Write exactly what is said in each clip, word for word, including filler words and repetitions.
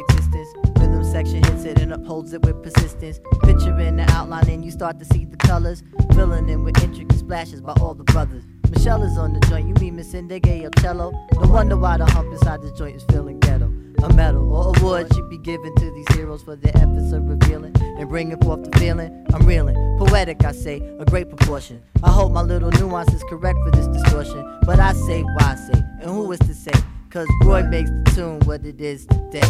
existence? Rhythm section hits it and upholds it with persistence. Picturing the outline and you start to see the colors, filling in with intricate splashes by all the brothers. Michelle is on the joint, you mean Miss Indigay cello. No wonder why the hump inside the joint is feeling ghetto. A medal or award should be given to these heroes for their efforts of revealing and bringing forth the feeling. I'm reeling, poetic I say, a great proportion. I hope my little nuance is correct for this distortion. But I say why I say, and who is to say? Cause Roy makes the tune what it is today.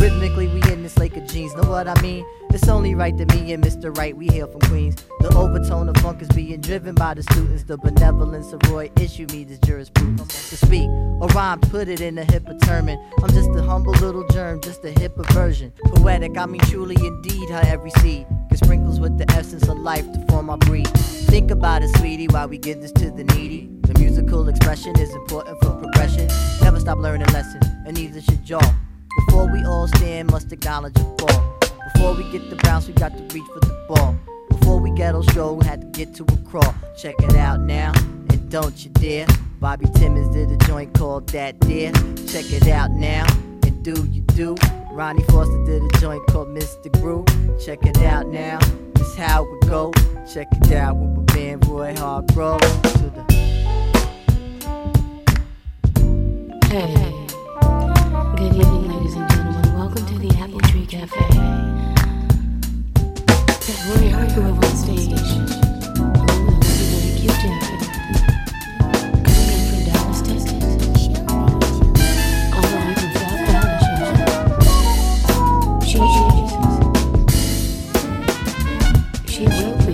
Rhythmically we in this lake of jeans, know what I mean? It's only right that me and Mister Right, we hail from Queens. The overtone of funk is being driven by the students. The benevolence of Roy issue me this jurisprudence. To speak or rhyme, put it in a hipper term. I'm just a humble little germ, just a hipper version. Poetic, I mean truly indeed her every seed. Cause sprinkles with the essence of life to form our breed. Think about it, sweetie, while we give this to the needy. The musical expression is important for progression. Never stop learning lessons, and neither should y'all. Before we all stand, must acknowledge a fall. Before we get the bounce, we got to reach for the ball. Before we ghetto show, we had to get to a crawl. Check it out now, and don't you dare. Bobby Timmons did a joint called That There. Check it out now, and do you do. Ronnie Foster did a joint called Mister Brew. Check it out now, this how we go. Check it out with my man Roy Hargrove. To the hey. Good evening, ladies and gentlemen. Welcome to the Apple Tree Cafe. Got Roy Hargrove on stage. Along with a legendary Q Jaffer. Coming in from Dallas, Texas. All the way from South Carolina, she uses. She will be.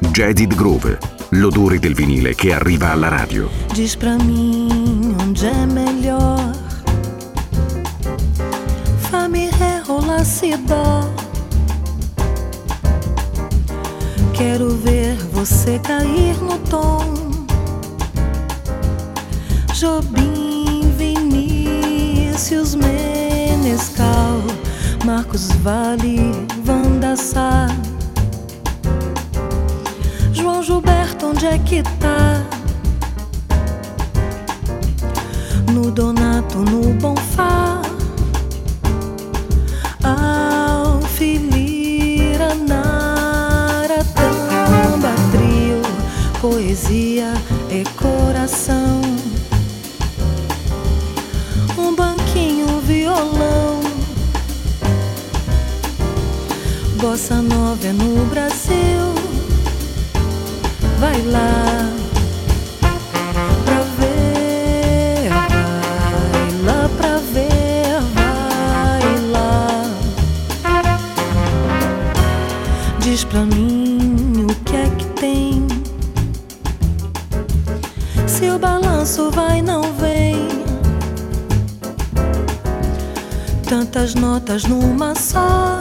Jaded Groove, l'odore del vinile che arriva alla radio. Diz pra mim onde é melhor, faz-me rerolar se dó. Quero ver você cair no tom, Jobim, Vinicius Menescal, Marcos Vale, van da Sá, João Gilberto, onde é que tá? No Donato, no Bonfá, ao Filira, Naratamba, trio, poesia e coração. Um banquinho, um violão, bossa nova é no Brasil. Vai lá pra ver, vai lá pra ver, vai lá. Diz pra mim o que é que tem, se o balanço vai não vem. Tantas notas numa só,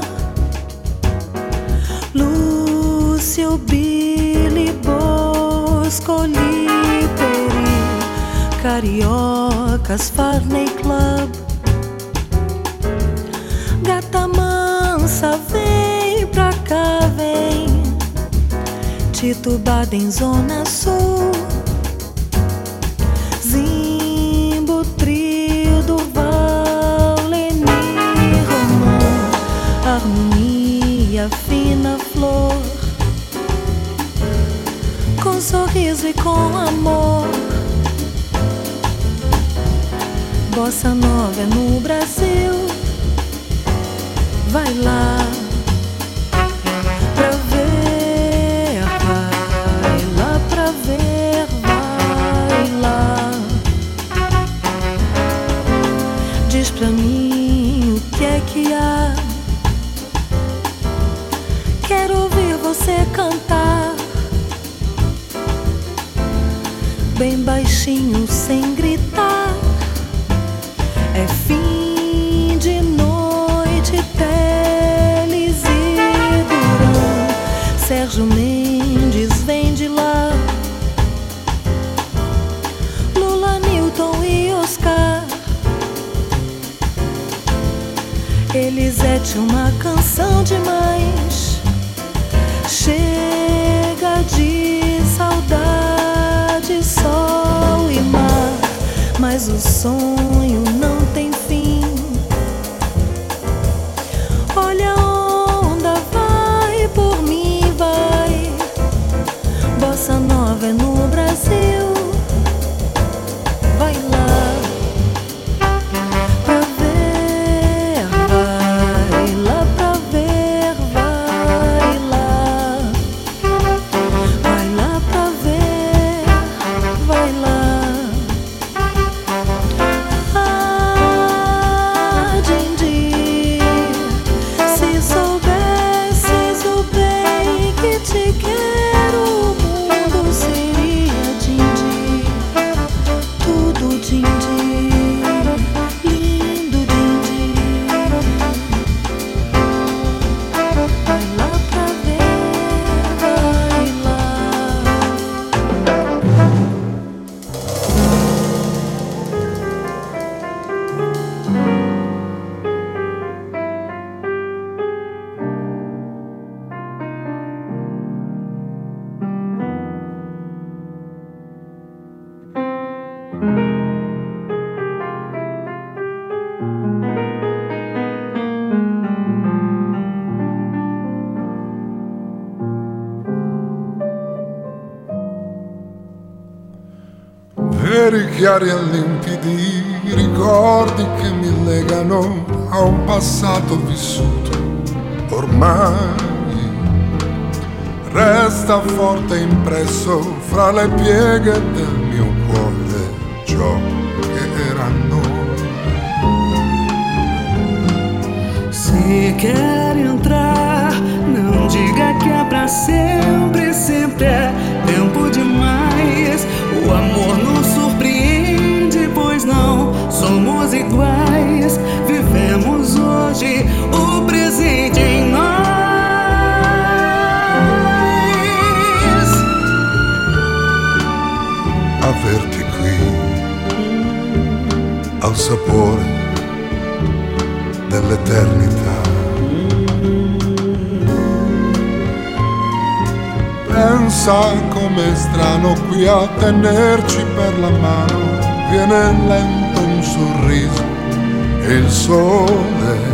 Lúcio Billy Boscoli Peri, Cariocas, Farney Club, Gata Mansa, vem pra cá, vem. Titubada em Zona Sul, Zimbo, Trio do Val, Lenir, Romão, harmonia, fina flor, com sorriso e com amor. Bossa nova é no Brasil. Vai lá pra ver, vai lá pra ver, vai lá. Diz pra mim o que é que há, quero ouvir você cantar bem baixinho, sem gritar. É fim de noite, Teles e Duran, Sérgio Mendes vem de lá, Lula, Newton e Oscar, Elisete, uma canção demais. Chega de saudade, sol e mar, mas o sonho não tem fim. Olha a onda, vai por mim, vai. Bossa nova é no Brasil. Vai lá pra ver, vai lá pra ver, vai lá. Vai lá pra ver, vai lá. Ah, Dindi, se soubesses o bem que te quero, o mundo seria Dindi, tudo Dindi, lindo Dindi. Vai lá pra ver, vai lá. Veri chiari e limpidi i ricordi che mi legano a un passato vissuto ormai. Resta forte impresso fra le pieghe del mio cuore ciò che era noi. Se quer entrar, não diga que é pra sempre, sempre sapore dell'eternità. Pensa com'è strano qui a tenerci per la mano, viene lento un sorriso e il sole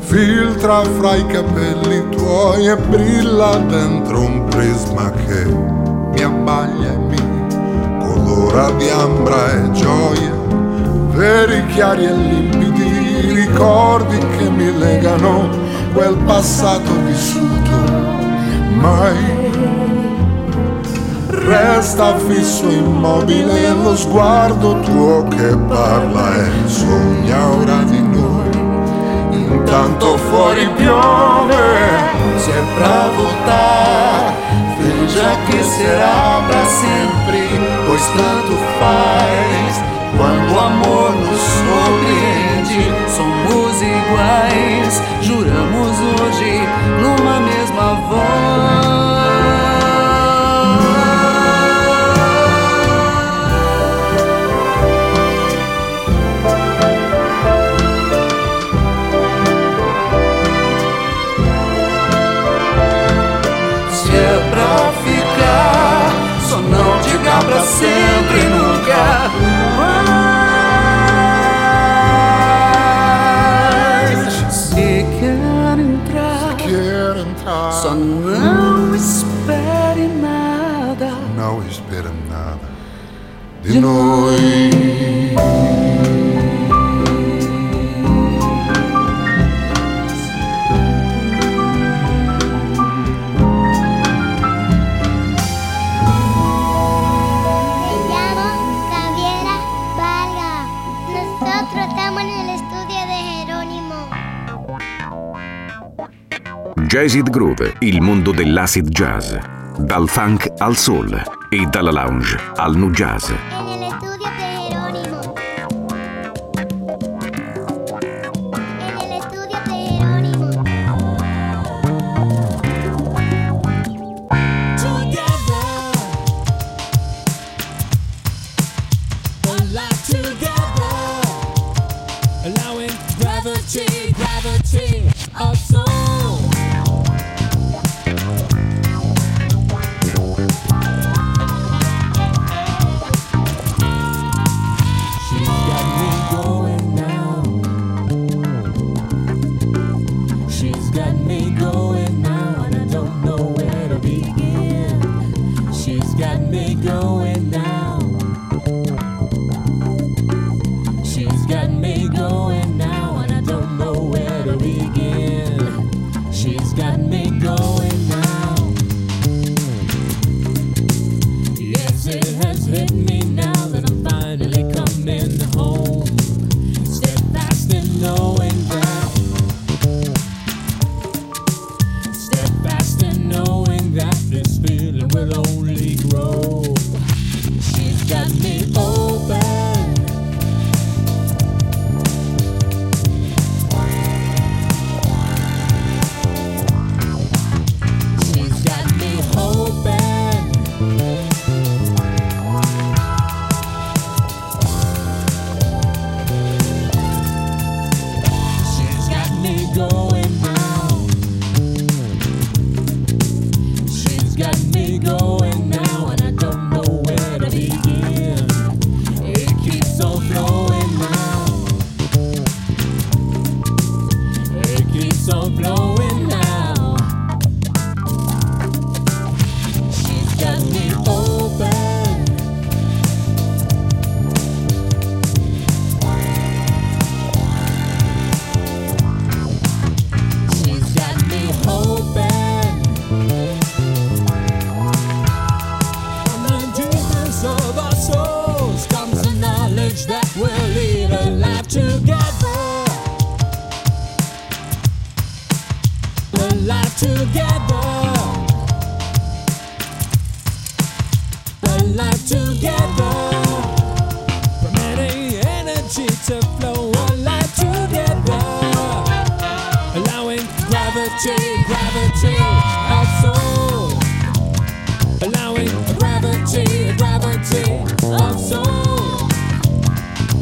filtra fra i capelli tuoi e brilla dentro un prisma che mi abbaglia e mi colora di ambra e gioia, veri chiari e limpidi ricordi che mi legano quel passato vissuto, mai resta fisso immobile lo sguardo tuo che parla e sogna ora di noi. Intanto fuori piove, sembra voltar, veja que será pra sempre, pois tanto faz. Quando o amor nos surpreende, somos iguais, juramos hoje numa mesma voz. Pra sempre e nunca mais. Se quer entrar, se quer entrar, só não espere nada, não espere nada de, de noite. Jazzid Groove, il mondo dell'acid jazz, dal funk al soul e dalla lounge al nu jazz.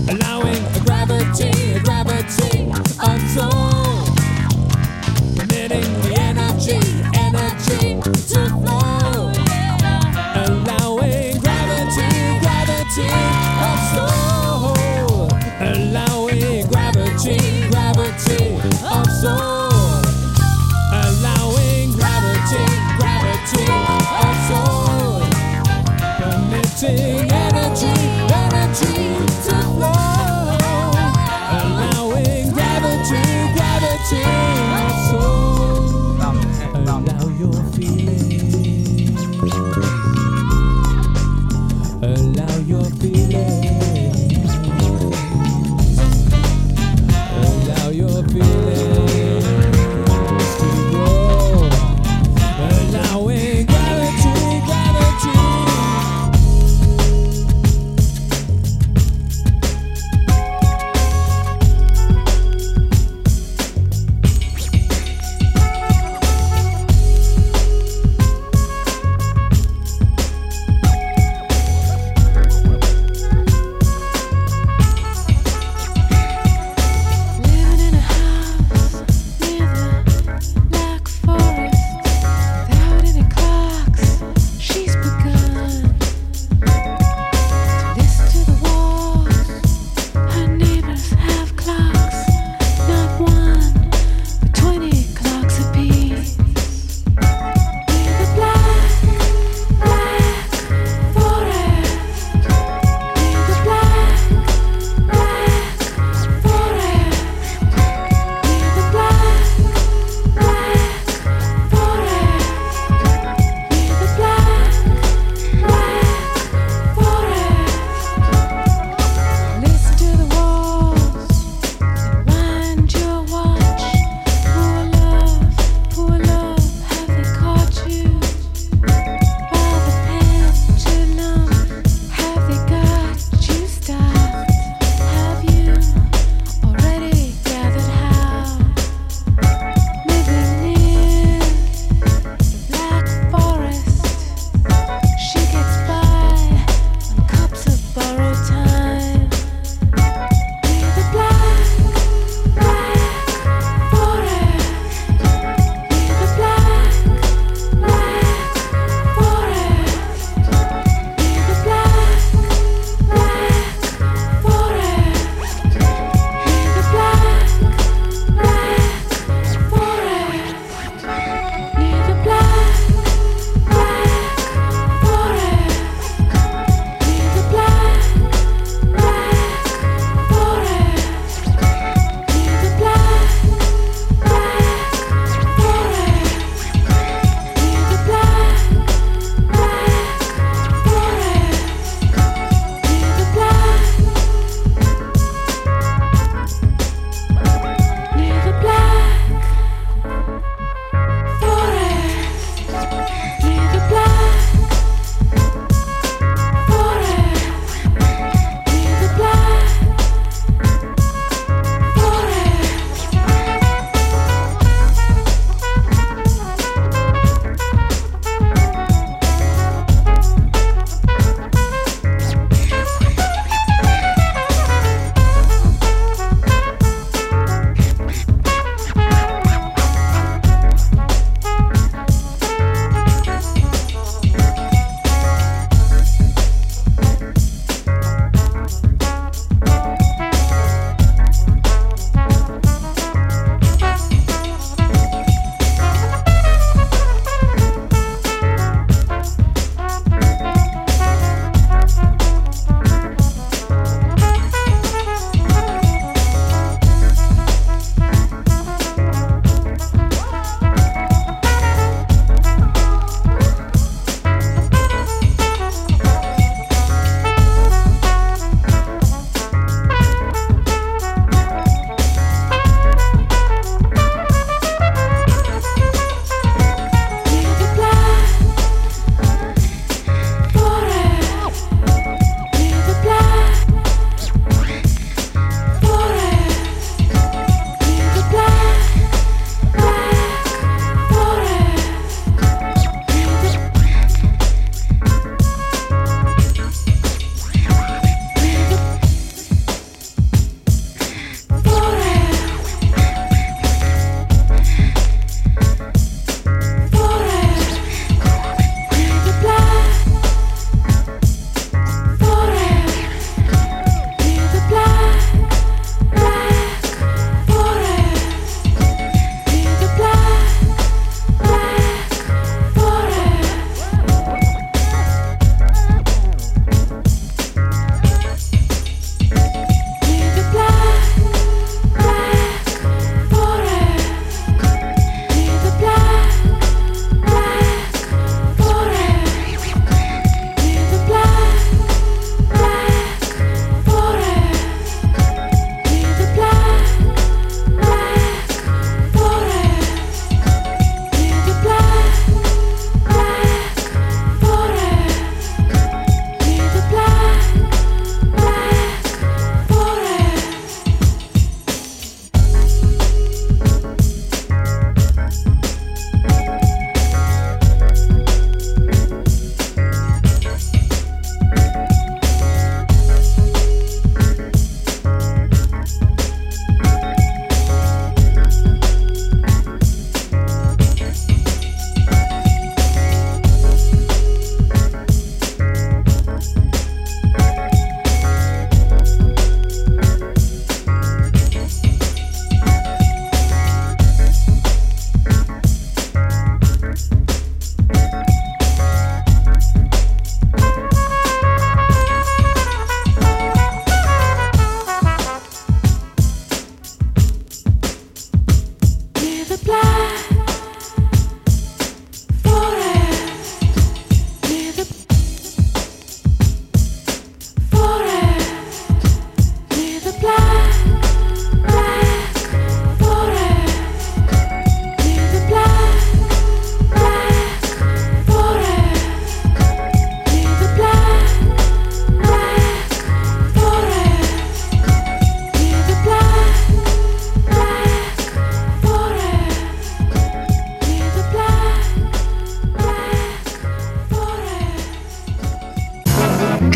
Allowing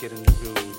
Get in the groove.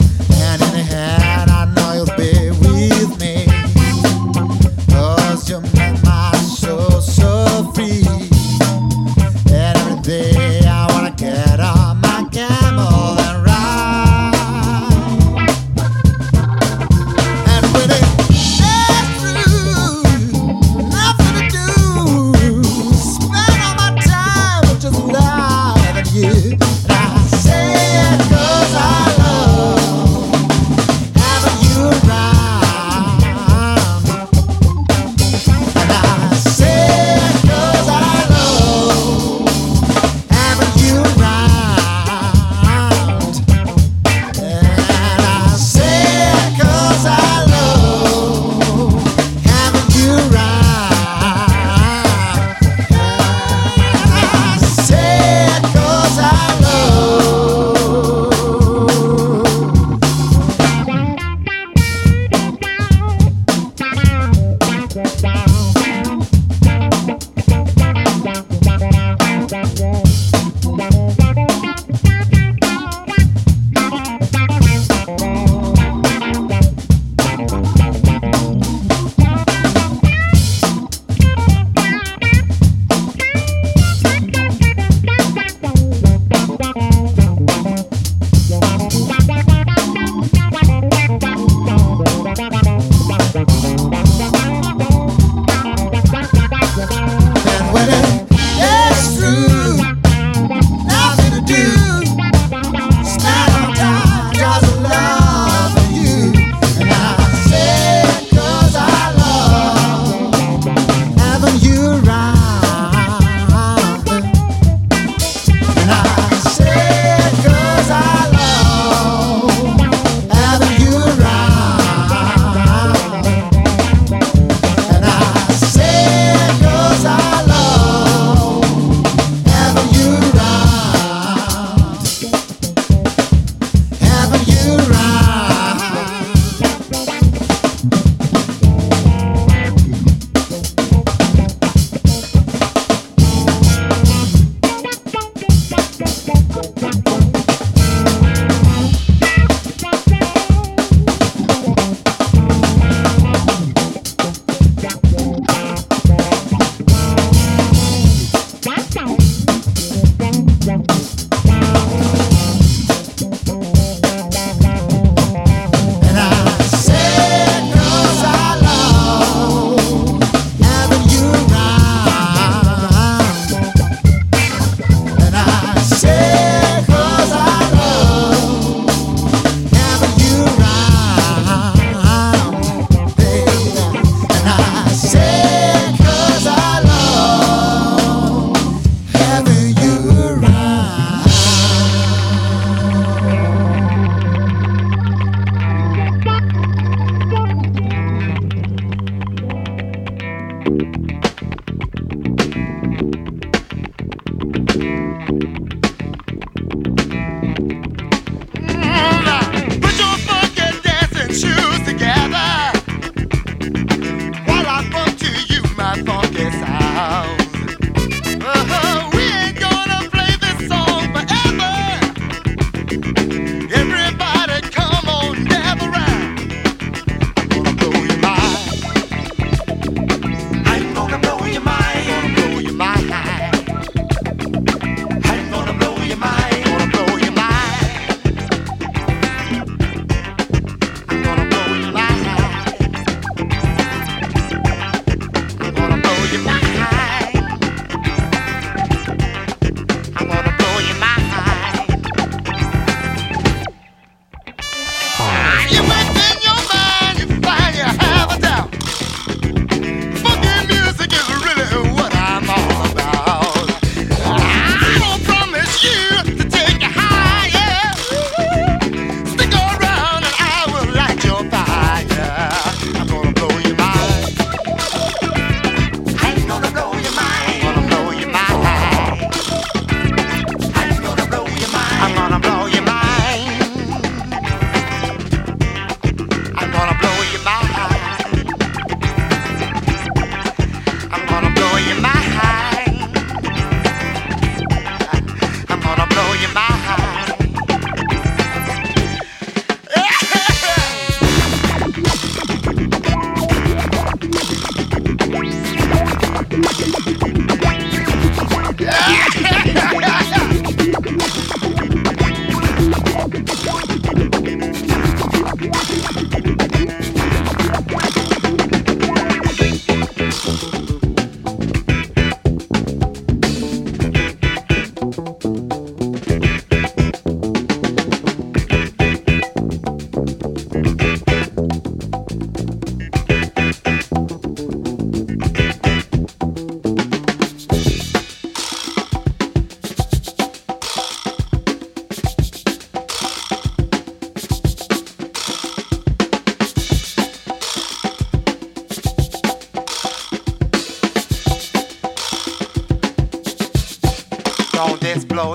Say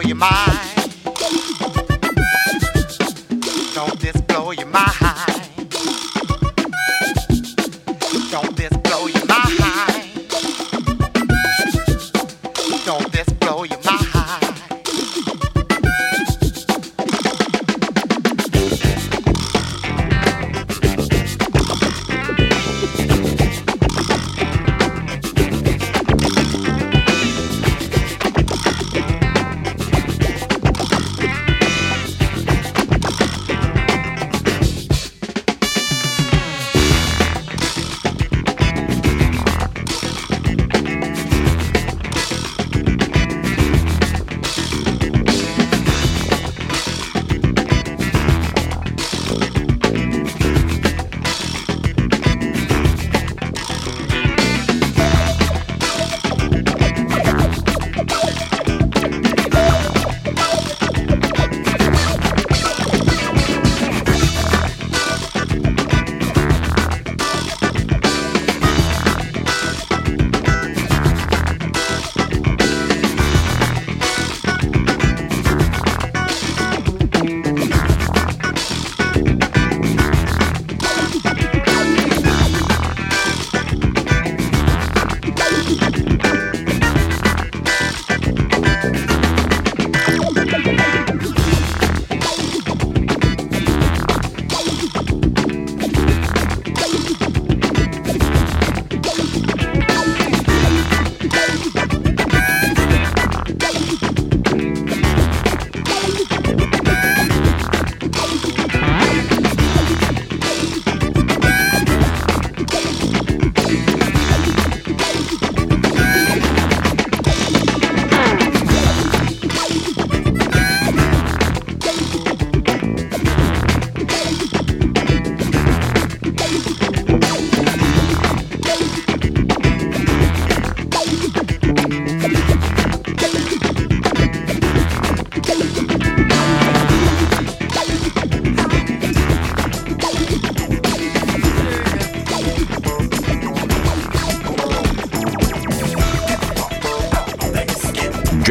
your mind? Don't this blow your mind? Don't this blow your mind? Don't this blow your mind?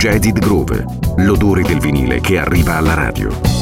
Jaded Grove, l'odore del vinile che arriva alla radio.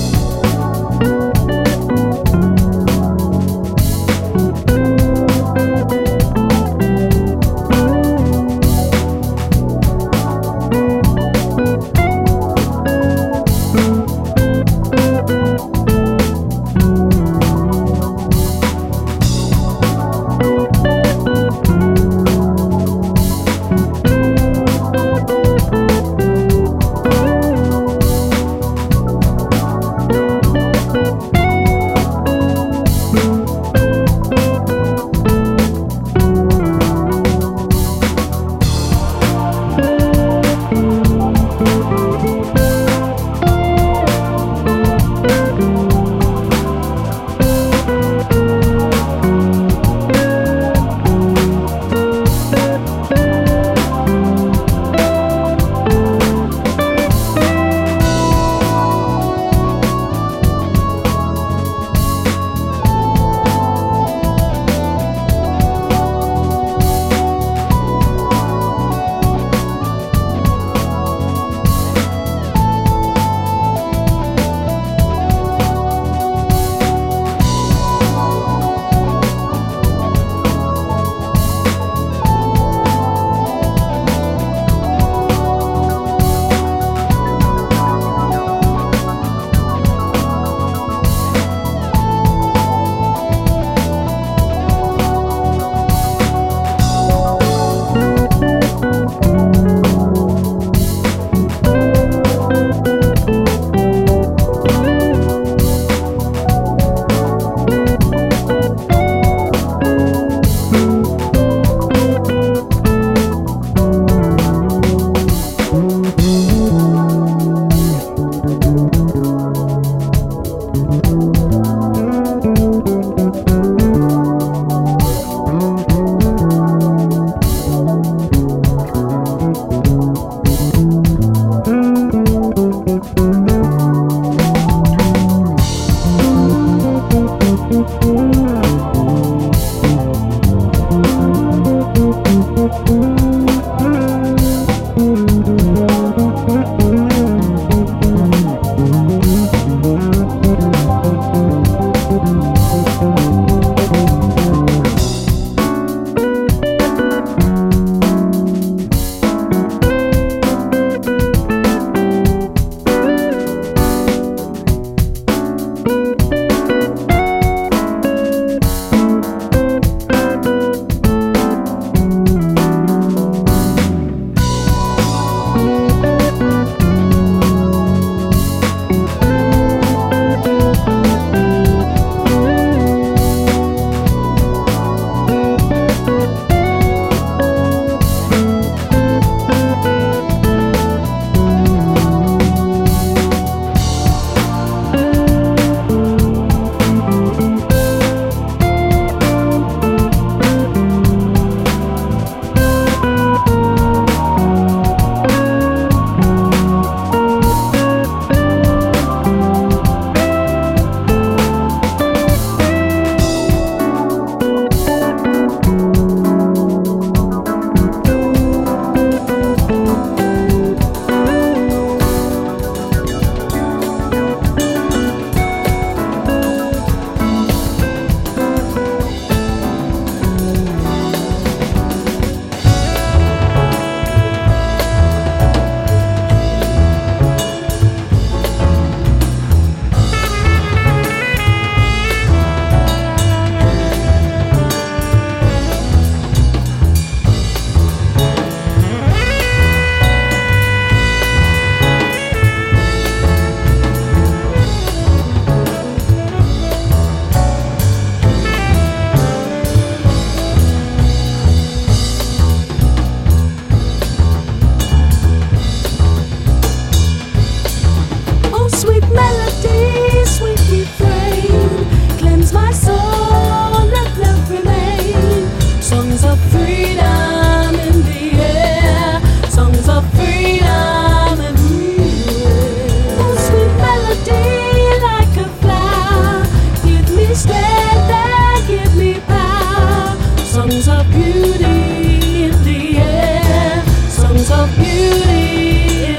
Beauty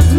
is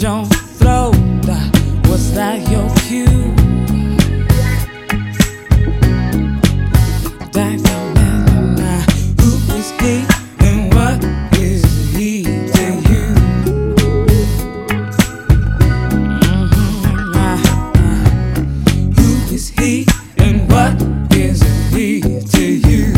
Don't throw that, was that your cue? That don't matter who is he and what is he to you? Mm-hmm, nah, nah. Who is he and what is he to you?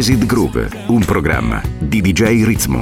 Acid Group, un programma di D J Rizmond.